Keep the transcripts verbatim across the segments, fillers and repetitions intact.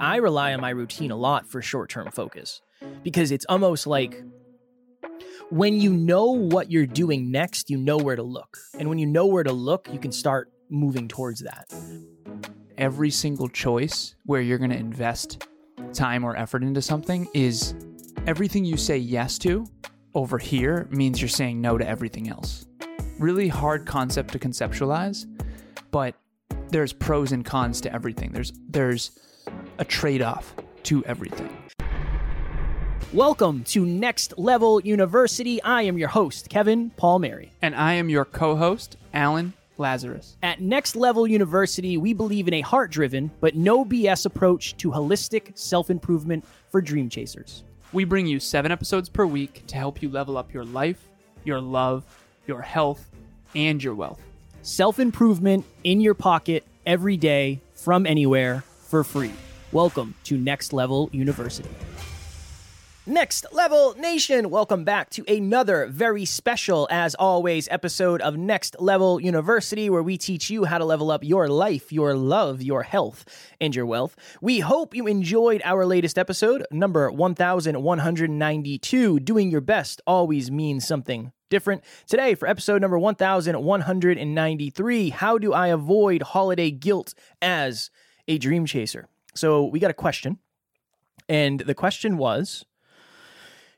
I rely on my routine a lot for short-term focus, because it's almost like when you know what you're doing next, you know where to look. And when you know where to look, you can start moving towards that. Every single choice where you're going to invest time or effort into something is everything you say yes to over here means you're saying no to everything else. Really hard concept to conceptualize, but there's pros and cons to everything. There's there's a trade-off to everything. Welcome to Next Level University. I am your host, Kevin Palmieri. And I am your co-host, Alan Lazarus. At Next Level University, we believe in a heart-driven but no B S approach to holistic self-improvement for dream chasers. We bring you seven episodes per week to help you level up your life, your love, your health, and your wealth. Self-improvement in your pocket every day from anywhere for free. Welcome to Next Level University. Next Level Nation, welcome back to another very special, as always, episode of Next Level University, where we teach you how to level up your life, your love, your health, and your wealth. We hope you enjoyed our latest episode, number one thousand one hundred ninety-two, Doing Your Best Always Means Something Different. Today, for episode number one thousand one hundred ninety-three, How Do I Avoid Holiday Guilt as a Dream Chaser? So we got a question, and the question was,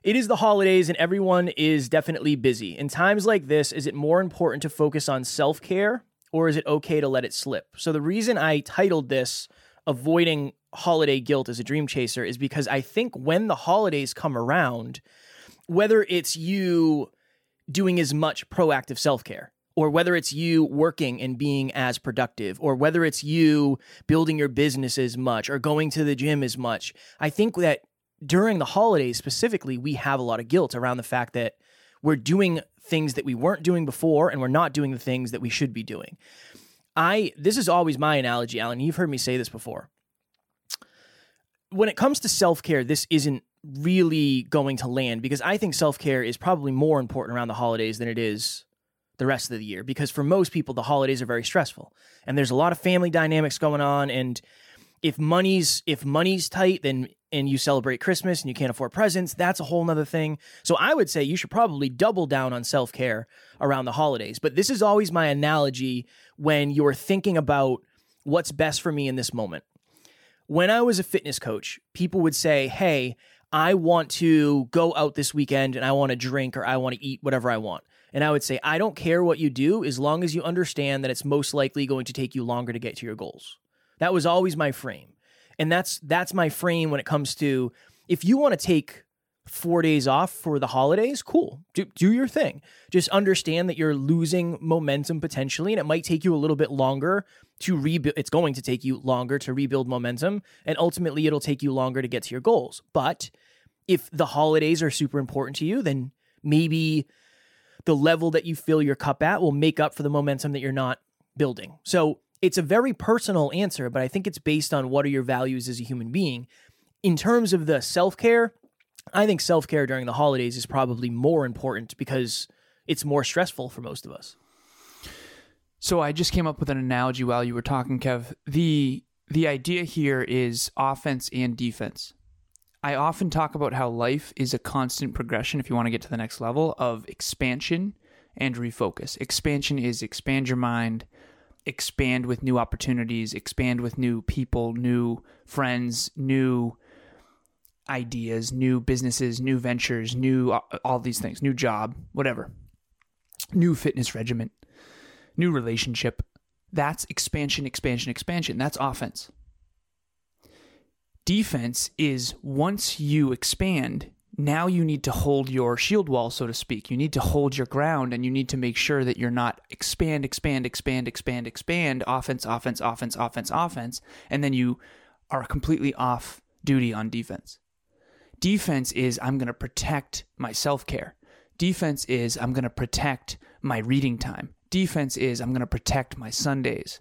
it is the holidays and everyone is definitely busy. In times like this, is it more important to focus on self-care, or is it okay to let it slip? So the reason I titled this Avoiding Holiday Guilt as a Dream Chaser is because I think when the holidays come around, whether it's you doing as much proactive self-care, or whether it's you working and being as productive, or whether it's you building your business as much or going to the gym as much, I think that during the holidays specifically, we have a lot of guilt around the fact that we're doing things that we weren't doing before, and we're not doing the things that we should be doing. I, this is always my analogy, Alan. You've heard me say this before. When it comes to self-care, this isn't really going to land, because I think self-care is probably more important around the holidays than it is the rest of the year, because for most people, the holidays are very stressful, and there's a lot of family dynamics going on, and If money's if money's tight, then and you celebrate Christmas and you can't afford presents, that's a whole nother thing. So I would say you should probably double down on self-care around the holidays. But this is always my analogy when you're thinking about what's best for me in this moment. When I was a fitness coach, people would say, hey, I want to go out this weekend and I want to drink or I want to eat whatever I want. And I would say, I don't care what you do as long as you understand that it's most likely going to take you longer to get to your goals. That was always my frame. And that's that's my frame when it comes to, if you want to take four days off for the holidays, cool, do, do your thing. Just understand that you're losing momentum potentially, and it might take you a little bit longer to rebuild. It's going to take you longer to rebuild momentum, and ultimately it'll take you longer to get to your goals. But if the holidays are super important to you, then maybe the level that you fill your cup at will make up for the momentum that you're not building. So it's a very personal answer, but I think it's based on what are your values as a human being. In terms of the self-care, I think self-care during the holidays is probably more important because it's more stressful for most of us. So I just came up with an analogy while you were talking, Kev. The the idea here is offense and defense. I often talk about how life is a constant progression, if you want to get to the next level, of expansion and refocus. Expansion is expand your mind, expand with new opportunities, expand with new people, new friends, new ideas, new businesses, new ventures, new all these things, new job, whatever, new fitness regimen, new relationship. That's expansion, expansion, expansion. That's offense. Defense is once you expand, now you need to hold your shield wall, so to speak. You need to hold your ground, and you need to make sure that you're not expand, expand, expand, expand, expand, offense, offense, offense, offense, offense, and then you are completely off duty on defense. Defense is I'm going to protect my self-care. Defense is I'm going to protect my reading time. Defense is I'm going to protect my Sundays.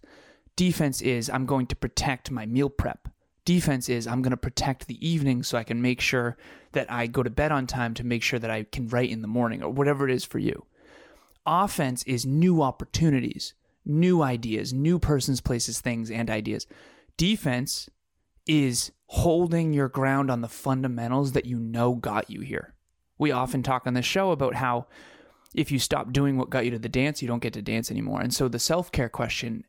Defense is I'm going to protect my meal prep. Defense is I'm going to protect the evening so I can make sure that I go to bed on time to make sure that I can write in the morning, or whatever it is for you. Offense is new opportunities, new ideas, new persons, places, things, and ideas. Defense is holding your ground on the fundamentals that you know got you here. We often talk on this show about how if you stop doing what got you to the dance, you don't get to dance anymore. And so the self-care question,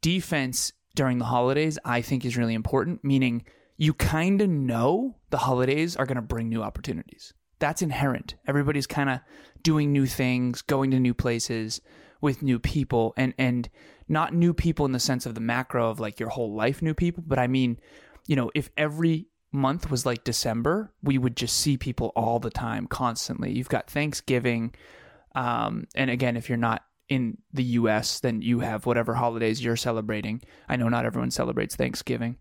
defense during the holidays, I think is really important, meaning you kind of know the holidays are going to bring new opportunities. That's inherent. Everybody's kind of doing new things, going to new places with new people, and and not new people in the sense of the macro of like your whole life new people, but I mean, you know, if every month was like December, we would just see people all the time, constantly. You've got Thanksgiving. Um, and again, if you're not in the U S, then you have whatever holidays you're celebrating. I know not everyone celebrates Thanksgiving.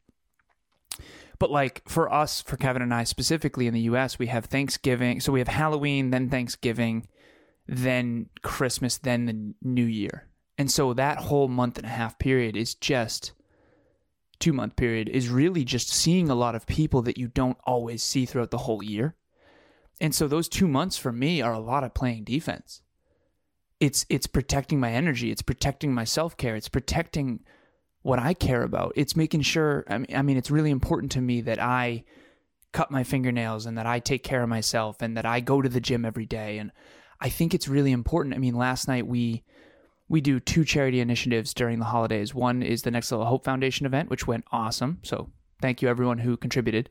But like for us, for Kevin and I specifically in the U S, we have Thanksgiving. So we have Halloween, then Thanksgiving, then Christmas, then the New Year. And so that whole month and a half period is just... two-month period is really just seeing a lot of people that you don't always see throughout the whole year. And so those two months for me are a lot of playing defense. It's it's protecting my energy. It's protecting my self-care. It's protecting what I care about. It's making sure, I mean, I mean, it's really important to me that I cut my fingernails and that I take care of myself and that I go to the gym every day. And I think it's really important. I mean, last night we... We do two charity initiatives during the holidays. One is the Next Little Hope Foundation event, which went awesome. So thank you everyone who contributed.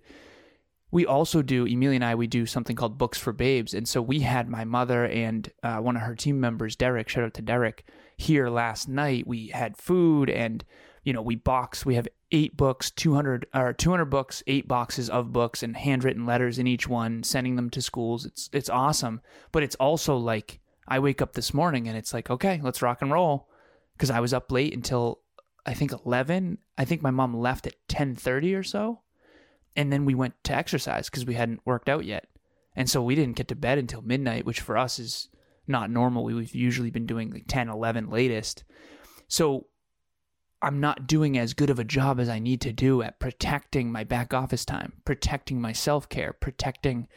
We also do, Emilia and I, we do something called Books for Babes. And so we had my mother and uh, one of her team members, Derek, shout out to Derek, here last night. We had food and, you know, we boxed. We have eight books, two hundred, or two hundred books, eight boxes of books and handwritten letters in each one, sending them to schools. It's it's awesome. But it's also like, I wake up this morning and it's like, okay, let's rock and roll. Because I was up late until I think eleven. I think my mom left at ten thirty or so. And then we went to exercise because we hadn't worked out yet. And so we didn't get to bed until midnight, which for us is not normal. We've usually been doing like ten, eleven latest. So I'm not doing as good of a job as I need to do at protecting my back office time, protecting my self-care, protecting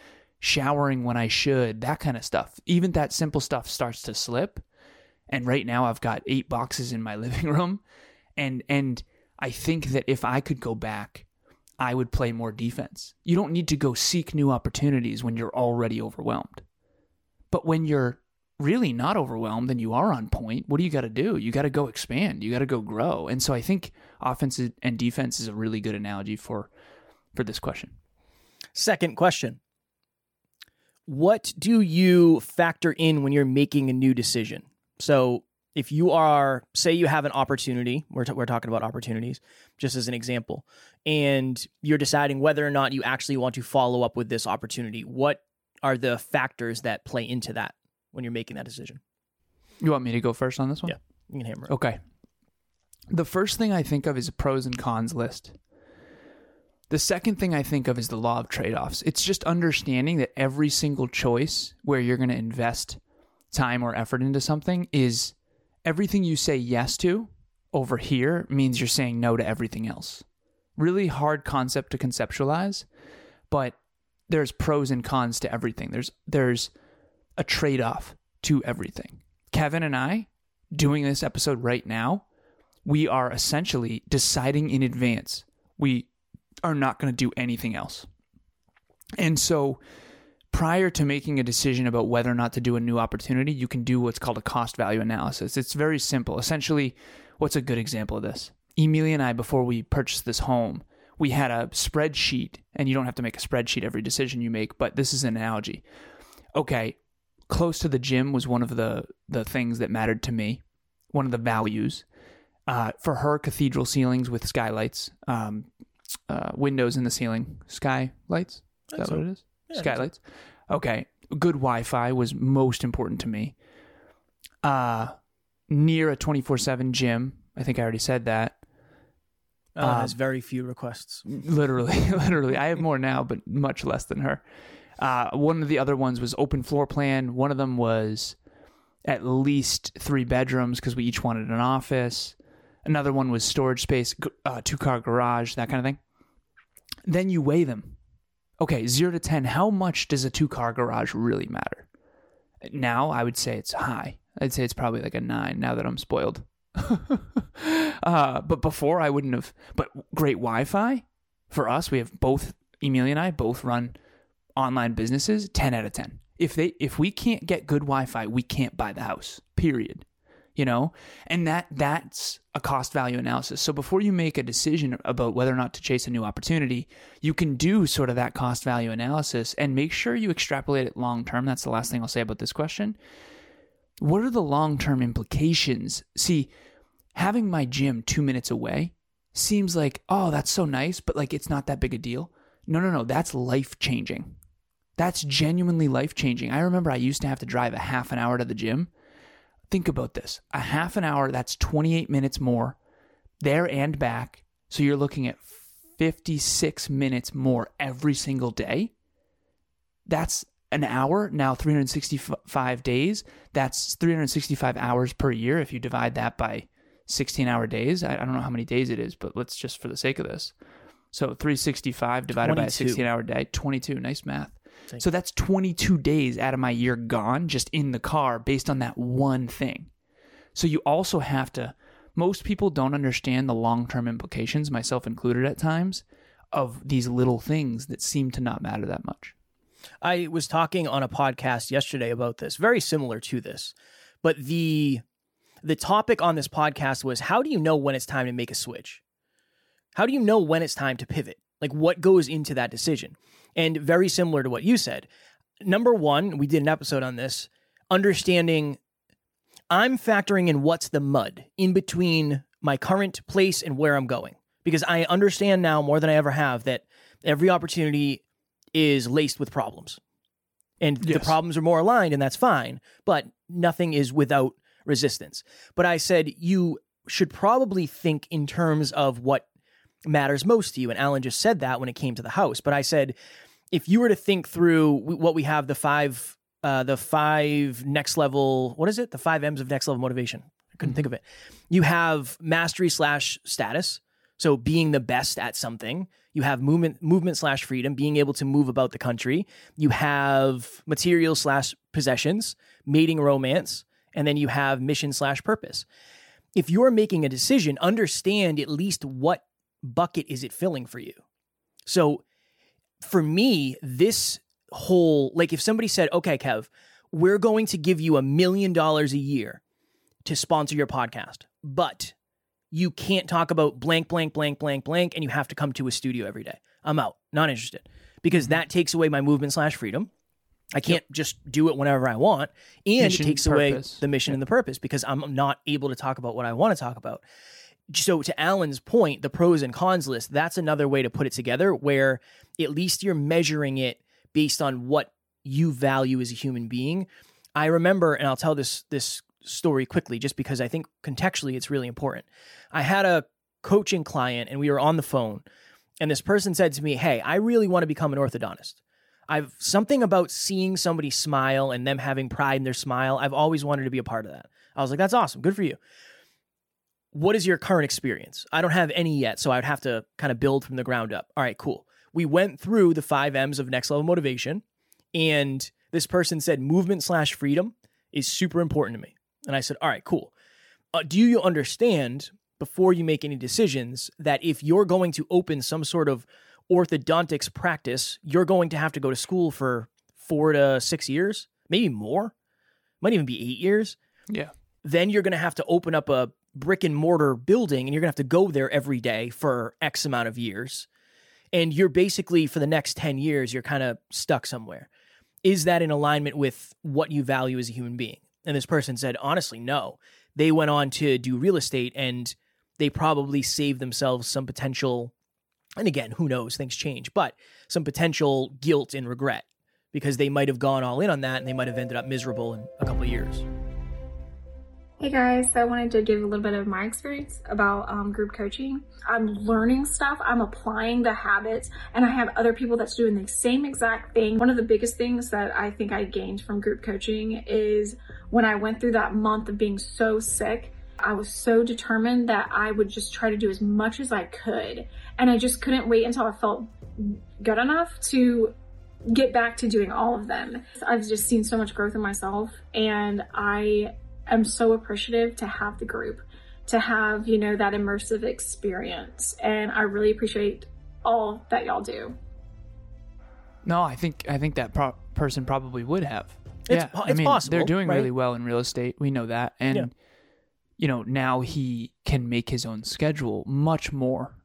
showering when I should, that kind of stuff. Even that simple stuff starts to slip. And right now I've got eight boxes in my living room. And and I think that if I could go back, I would play more defense. You don't need to go seek new opportunities when you're already overwhelmed. But when you're really not overwhelmed and you are on point, what do you got to do? You got to go expand. You got to go grow. And so I think offense and defense is a really good analogy for, for this question. Second question. What do you factor in when you're making a new decision? So if you are, say you have an opportunity, we're, t- we're talking about opportunities, just as an example, and you're deciding whether or not you actually want to follow up with this opportunity, what are the factors that play into that when you're making that decision? You want me to go first on this one? Yeah, you can hammer it. Okay. The first thing I think of is a pros and cons list. The second thing I think of is the law of trade-offs. It's just understanding that every single choice where you're going to invest time or effort into something is everything you say yes to over here means you're saying no to everything else. Really hard concept to conceptualize, but there's pros and cons to everything. There's there's a trade-off to everything. Kevin and I, doing this episode right now, we are essentially deciding in advance. We are not going to do anything else. And so prior to making a decision about whether or not to do a new opportunity, you can do what's called a cost value analysis. It's very simple. Essentially, what's a good example of this? Emilia and I, before we purchased this home, we had a spreadsheet, and you don't have to make a spreadsheet every decision you make, but this is an analogy. Okay, close to the gym was one of the, the things that mattered to me, one of the values. Uh, for her, cathedral ceilings with skylights, um, Uh, windows in the ceiling, skylights. Is that what it is? Yeah, skylights. Okay. Good Wi-Fi was most important to me. Uh, near a twenty-four seven gym. I think I already said that. Uh, uh, there's very few requests. Literally, literally. I have more now, but much less than her. Uh, one of the other ones was open floor plan. One of them was at least three bedrooms because we each wanted an office. Another one was storage space, uh, two-car garage, that kind of thing. Then you weigh them. Okay, zero to ten, how much does a two-car garage really matter? Now, I would say it's high. I'd say it's probably like a nine now that I'm spoiled. uh, but before, I wouldn't have. But great Wi-Fi? for us, we have both, Emilia and I both run online businesses, ten out of ten. If they, if we can't get good Wi-Fi, we can't buy the house, period. You know, and that, that's a cost value analysis. So before you make a decision about whether or not to chase a new opportunity, you can do sort of that cost value analysis and make sure you extrapolate it long-term. That's the last thing I'll say about this question. What are the long-term implications? See, having my gym two minutes away seems like, oh, that's so nice, but like, it's not that big a deal. No, no, no. That's life-changing. That's genuinely life-changing. I remember I used to have to drive a half an hour to the gym. Think about this. A half an hour, that's twenty-eight minutes more there and back. So you're looking at fifty-six minutes more every single day. That's an hour. Now three hundred sixty-five days, that's three hundred sixty-five hours per year. If you divide that by sixteen hour days, I don't know how many days it is, but let's just for the sake of this. So three hundred sixty-five divided by a sixteen hour day, twenty-two. Nice math. So that's twenty-two days out of my year gone just in the car based on that one thing. So you also have to, most people don't understand the long-term implications, myself included at times, of these little things that seem to not matter that much. I was talking on a podcast yesterday about this, very similar to this, but the the topic on this podcast was, how do you know when it's time to make a switch? How do you know when it's time to pivot? Like, what goes into that decision? And very similar to what you said. Number one, we did an episode on this, understanding I'm factoring in what's the mud in between my current place and where I'm going. Because I understand now more than I ever have that every opportunity is laced with problems. And yes, the problems are more aligned, and that's fine. But nothing is without resistance. But I said, you should probably think in terms of what matters most to you. And Alan just said that when it came to the house. But I said, if you were to think through what we have, the five, uh, the five next level, what is it? The five M's of next level motivation. I couldn't mm-hmm. think of it. You have mastery slash status. So being the best at something. You have movement, movement slash freedom, being able to move about the country. You have material slash possessions, mating romance. And then you have mission slash purpose. If you're making a decision, understand at least what bucket is it filling for you. So for me, this whole, like if somebody said, okay, Kev, we're going to give you a million dollars a year to sponsor your podcast, but you can't talk about blank, blank, blank, blank, blank, and you have to come to a studio every day. I'm out, not interested, because that takes away my movement slash freedom. I can't yep. just do it whenever I want. And mission, it takes purpose. away the mission yep. and the purpose, because I'm not able to talk about what I want to talk about. So to Alan's point, the pros and cons list, that's another way to put it together where at least you're measuring it based on what you value as a human being. I remember, and I'll tell this this story quickly just because I think contextually it's really important. I had a coaching client and we were on the phone and this person said to me, hey, I really want to become an orthodontist. I've something about seeing somebody smile and them having pride in their smile. I've always wanted to be a part of that. I was like, that's awesome. Good for you. What is your current experience? I don't have any yet, so I would have to kind of build from the ground up. All right, cool. We went through the five M's of next level motivation, and this person said movement slash freedom is super important to me. And I said, all right, cool. Uh, do you understand before you make any decisions that if you're going to open some sort of orthodontics practice, you're going to have to go to school for four to six years, maybe more, might even be eight years. Yeah. Then you're going to have to open up a brick and mortar building and you're gonna have to go there every day for X amount of years. And you're basically for the next ten years, you're kind of stuck somewhere. Is that in alignment with what you value as a human being? And this person said, honestly, no. They went on to do real estate and they probably saved themselves some potential. And again, who knows, things change, but some potential guilt and regret because they might've gone all in on that and they might've ended up miserable in a couple of years. Hey guys, so I wanted to give a little bit of my experience about um, group coaching. I'm learning stuff, I'm applying the habits, and I have other people that's doing the same exact thing. One of the biggest things that I think I gained from group coaching is when I went through that month of being so sick, I was so determined that I would just try to do as much as I could. And I just couldn't wait until I felt good enough to get back to doing all of them. I've just seen so much growth in myself, and I I'm so appreciative to have the group, to have, you know, that immersive experience. And I really appreciate all that y'all do. No, I think I think that pro- person probably would have. It's, yeah, it's I mean, possible. They're doing right? really well in real estate. We know that. And, yeah. you know, now he can make his own schedule much more.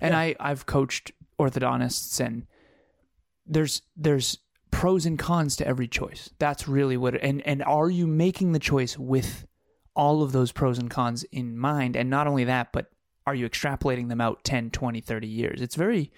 And yeah. I, I've coached orthodontists, and there's there's pros and cons to every choice. That's really what it, and and are you making the choice with all of those pros and cons in mind? And not only that, but are you extrapolating them out ten, twenty, thirty years? It's very...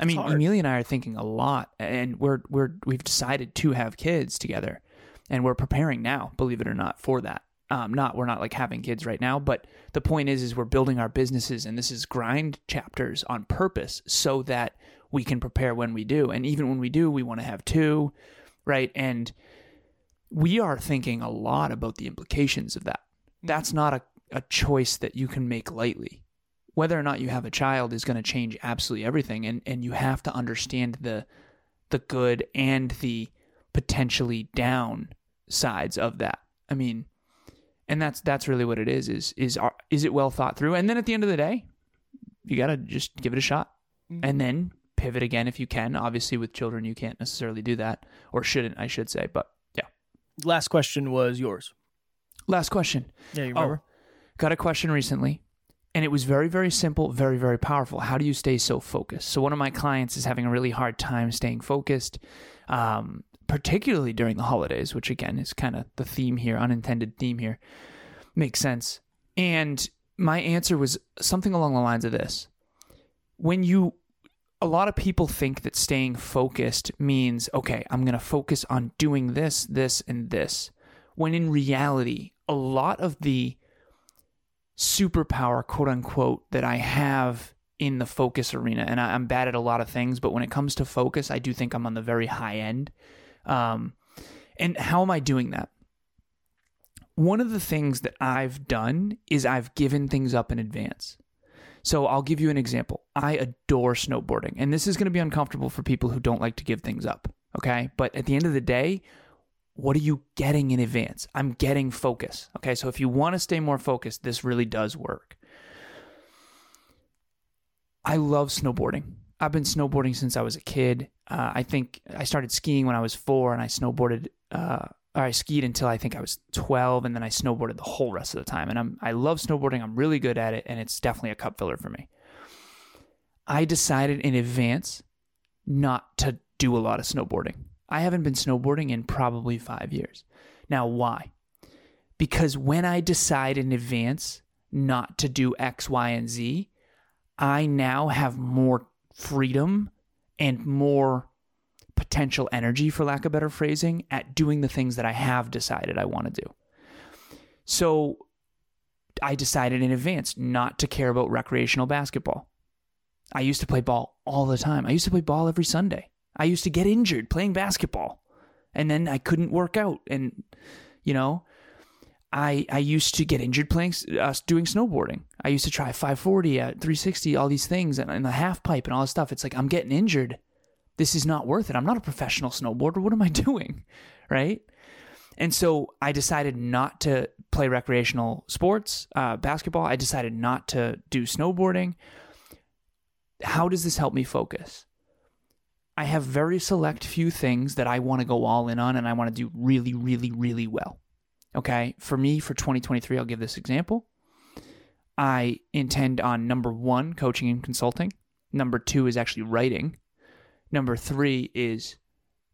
I mean, Emilia and I are thinking a lot, and we're we're we've decided to have kids together, and we're preparing now, believe it or not, for that. Um, not we're not like having kids right now, but the point is, is we're building our businesses, and this is grind chapters on purpose so that we can prepare when we do, and even when we do, we want to have two, right? And we are thinking a lot about the implications of that. That's not a, a choice that you can make lightly. Whether or not you have a child is going to change absolutely everything. And, and you have to understand the the good and the potentially down sides of that. I mean, and that's that's really what it is, is, is, are, is it well thought through? And then at the end of the day, you got to just give it a shot mm-hmm. and then pivot again if you can. Obviously, with children, you can't necessarily do that, or shouldn't, I should say. But yeah. Last question was yours. Last question. Yeah, you remember? Oh, got a question recently. And it was very, very simple, very, very powerful. How do you stay so focused? So one of my clients is having a really hard time staying focused, um, particularly during the holidays, which again is kind of the theme here, unintended theme here. Makes sense. And my answer was something along the lines of this. When you, a lot of people think that staying focused means, okay, I'm going to focus on doing this, this, and this. When in reality, a lot of the superpower, quote unquote, that I have in the focus arena, and I, I'm bad at a lot of things, but when it comes to focus, I do think I'm on the very high end. Um, and how am I doing that? One of the things that I've done is I've given things up in advance. So I'll give you an example. I adore snowboarding, and this is going to be uncomfortable for people who don't like to give things up. Okay. But at the end of the day, what are you getting in advance? I'm getting focus. Okay, so if you want to stay more focused, this really does work. I love snowboarding. I've been snowboarding since I was a kid. Uh, I think I started skiing when I was four, and I snowboarded, uh, or I skied until I think I was twelve, and then I snowboarded the whole rest of the time. And I'm I love snowboarding. I'm really good at it, and it's definitely a cup filler for me. I decided in advance not to do a lot of snowboarding. I haven't been snowboarding in probably five years. Now, why? Because when I decide in advance not to do X, Y, and Z, I now have more freedom and more potential energy, for lack of better phrasing, at doing the things that I have decided I want to do. So I decided in advance not to care about recreational basketball. I used to play ball all the time. I used to play ball every Sunday. I used to get injured playing basketball, and then I couldn't work out. And, you know, I I used to get injured playing, uh, doing snowboarding. I used to try five forty, uh, three sixty, all these things, and, and the half pipe and all this stuff. It's like, I'm getting injured. This is not worth it. I'm not a professional snowboarder. What am I doing? Right. And so I decided not to play recreational sports, uh, basketball. I decided not to do snowboarding. How does this help me focus? I have very select few things that I want to go all in on, and I want to do really, really, really well. Okay. For me, for twenty twenty-three, I'll give this example. I intend on number one, coaching and consulting. Number two is actually writing. Number three is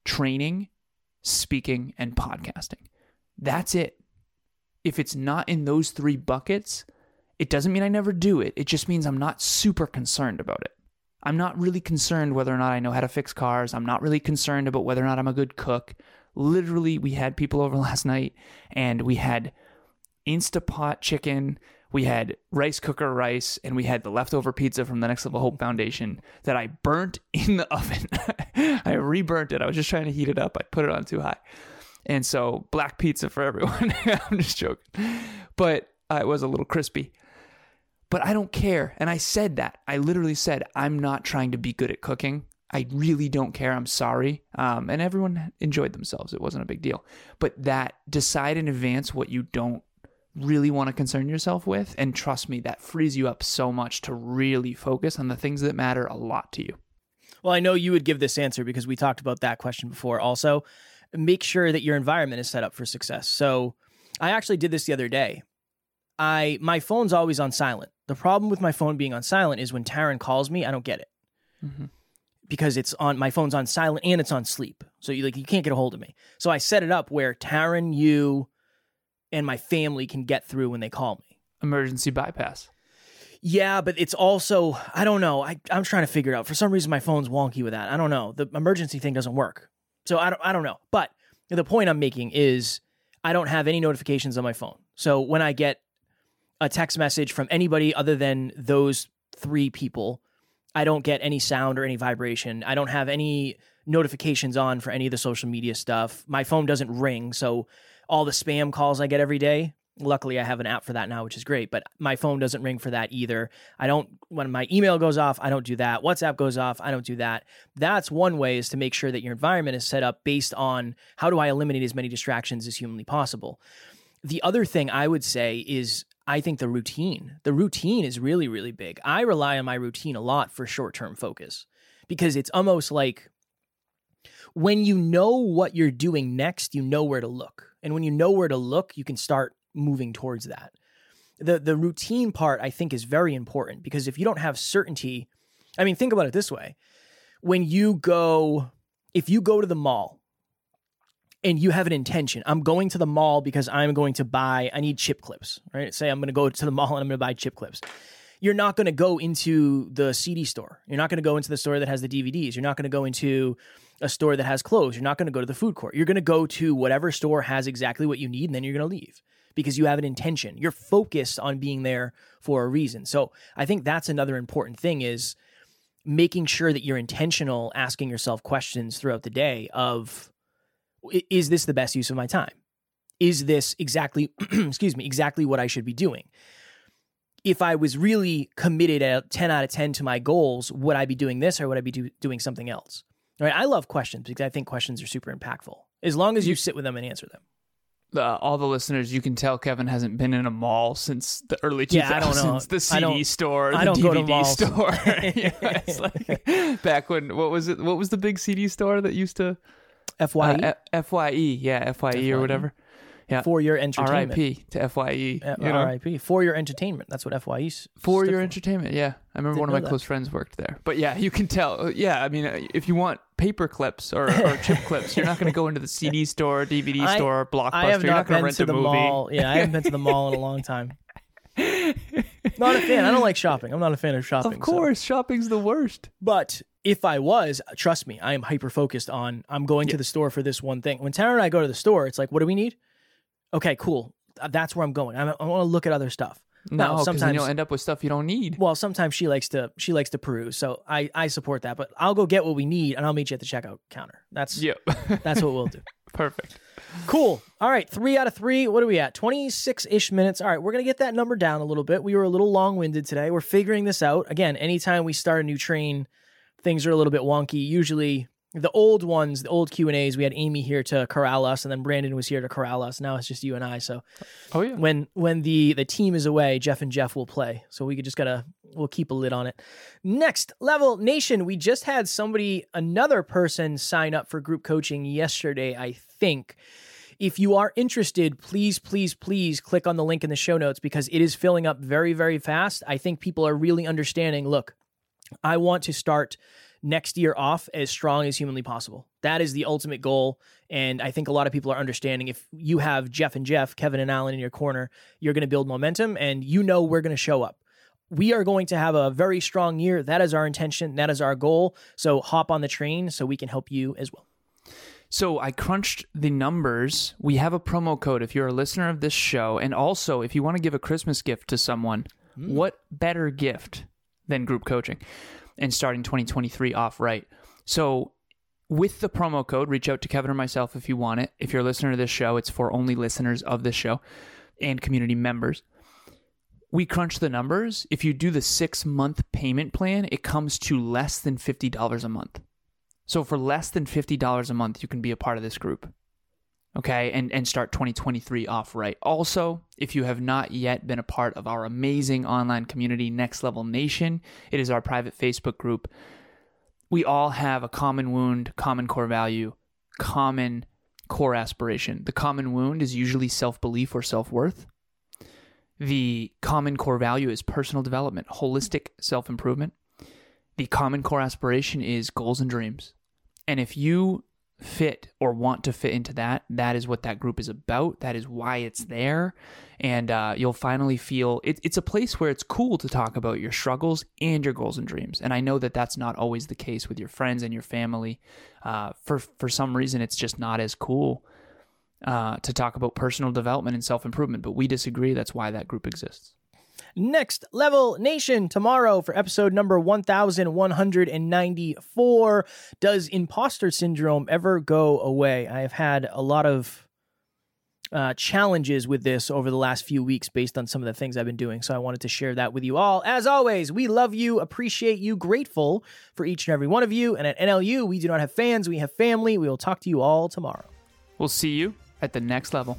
training, speaking, and podcasting. That's it. If it's not in those three buckets, it doesn't mean I never do it. It just means I'm not super concerned about it. I'm not really concerned whether or not I know how to fix cars. I'm not really concerned about whether or not I'm a good cook. Literally, we had people over last night, and we had Instapot chicken, we had rice cooker rice, and we had the leftover pizza from the Next Level Hope Foundation that I burnt in the oven. I reburnt it. I was just trying to heat it up. I put it on too high. And so black pizza for everyone. I'm just joking. But uh, it was a little crispy. But I don't care. And I said that. I literally said, I'm not trying to be good at cooking. I really don't care. I'm sorry. Um, and everyone enjoyed themselves. It wasn't a big deal. But that, decide in advance what you don't really want to concern yourself with. And trust me, that frees you up so much to really focus on the things that matter a lot to you. Well, I know you would give this answer because we talked about that question before also. Make sure that your environment is set up for success. So I actually did this the other day. I my phone's always on silent. The problem with my phone being on silent is when Taryn calls me, I don't get it. Mm-hmm. Because it's on my phone's on silent and it's on sleep. So you like you can't get a hold of me. So I set it up where Taryn, you, and my family can get through when they call me. Emergency bypass. Yeah, but it's also, I don't know. I, I'm trying to figure it out. For some reason, my phone's wonky with that. I don't know. The emergency thing doesn't work. So I don't, I don't know. But the point I'm making is I don't have any notifications on my phone. So when I get a text message from anybody other than those three people, I don't get any sound or any vibration. I don't have any notifications on for any of the social media stuff. My phone doesn't ring. So all the spam calls I get every day, luckily I have an app for that now, which is great, but my phone doesn't ring for that either. I don't, when my email goes off, I don't do that. WhatsApp goes off, I don't do that. That's one way, is to make sure that your environment is set up based on how do I eliminate as many distractions as humanly possible. The other thing I would say is I think the routine. The routine is really, really big. I rely on my routine a lot for short-term focus because it's almost like when you know what you're doing next, you know where to look. And when you know where to look, you can start moving towards that. The the routine part, I think, is very important because if you don't have certainty, I mean, think about it this way. When you go, if you go to the mall and you have an intention, I'm going to the mall because I'm going to buy, I need chip clips, right? Say I'm going to go to the mall and I'm going to buy chip clips. You're not going to go into the C D store. You're not going to go into the store that has the D V Ds. You're not going to go into a store that has clothes. You're not going to go to the food court. You're going to go to whatever store has exactly what you need, and then you're going to leave because you have an intention. You're focused on being there for a reason. So I think that's another important thing, is making sure that you're intentional, asking yourself questions throughout the day of, is this the best use of my time? Is this exactly, excuse me, exactly what I should be doing? If I was really committed at ten out of ten to my goals, would I be doing this or would I be do, doing something else? All right. I love questions because I think questions are super impactful as long as you sit with them and answer them. Uh, all the listeners, you can tell Kevin hasn't been in a mall since the early two thousands. Yeah, I don't know. The C D store, the D V D store. Yeah, it's like back when, what was it? What was the big C D store that used to? F Y E? Uh, F- FYE, yeah, FYE, F Y E or whatever. Yeah. For your entertainment. R I P to F Y E. Uh, you know? R I P For your entertainment. That's what F Y E is. For your for. entertainment, yeah. I remember Didn't one of my that. close friends worked there. But yeah, you can tell. Yeah, I mean, if you want paper clips or, or chip clips, you're not going to go into the C D store, D V D I, store, Blockbuster. I have not you're not going to rent a movie. Mall. Yeah, I haven't been to the mall in a long time. Not a fan. I don't like shopping. I'm not a fan of shopping. Of course, so. Shopping's the worst. But if I was, trust me, I am hyper-focused on, I'm going yeah. to the store for this one thing. When Tara and I go to the store, it's like, what do we need? Okay, cool. That's where I'm going. I'm, I want to look at other stuff. No, because then you'll end up with stuff you don't need. Well, sometimes she likes to she likes to peruse, so I, I support that. But I'll go get what we need, and I'll meet you at the checkout counter. That's yep. That's what we'll do. Perfect. Cool. All right, three out of three. What are we at? twenty-six-ish minutes. All right, we're going to get that number down a little bit. We were a little long-winded today. We're figuring this out. Again, anytime we start a new train, things are a little bit wonky. Usually the old ones, the old Q and A's, we had Amy here to corral us, and then Brandon was here to corral us. Now it's just you and I. So oh, yeah. when when the, the team is away, Jeff and Jeff will play. So we could just gotta, we'll keep a lid on it. Next Level Nation, we just had somebody, another person sign up for group coaching yesterday, I think. If you are interested, please, please, please click on the link in the show notes because it is filling up very, very fast. I think people are really understanding, look, I want to start next year off as strong as humanly possible. That is the ultimate goal. And I think a lot of people are understanding if you have Jeff and Jeff, Kevin and Alan in your corner, you're going to build momentum and you know we're going to show up. We are going to have a very strong year. That is our intention. That is our goal. So hop on the train so we can help you as well. So I crunched the numbers. We have a promo code if you're a listener of this show. And also if you want to give a Christmas gift to someone, mm. what better gift than group coaching? And starting twenty twenty-three off right. So with the promo code, reach out to Kevin or myself if you want it. If you're a listener to this show, it's for only listeners of this show and community members. We crunch the numbers. If you do the six-month payment plan, it comes to less than fifty dollars a month. So for less than fifty dollars a month, you can be a part of this group. okay, and, and start twenty twenty-three off right. Also, if you have not yet been a part of our amazing online community, Next Level Nation, it is our private Facebook group. We all have a common wound, common core value, common core aspiration. The common wound is usually self-belief or self-worth. The common core value is personal development, holistic self-improvement. The common core aspiration is goals and dreams. And if you fit or want to fit into that, that is what that group is about. That is why it's there. And uh, you'll finally feel it, it's a place where it's cool to talk about your struggles and your goals and dreams. And I know that that's not always the case with your friends and your family. Uh, for, for some reason, it's just not as cool uh, to talk about personal development and self-improvement. But we disagree. That's why that group exists. Next Level Nation, tomorrow for episode number one thousand one hundred ninety-four. Does imposter syndrome ever go away? I have had a lot of uh, challenges with this over the last few weeks based on some of the things I've been doing, so I wanted to share that with you all. As always, we love you, appreciate you, grateful for each and every one of you. And at N L U, we do not have fans, we have family. We will talk to you all tomorrow. We'll see you at the next level.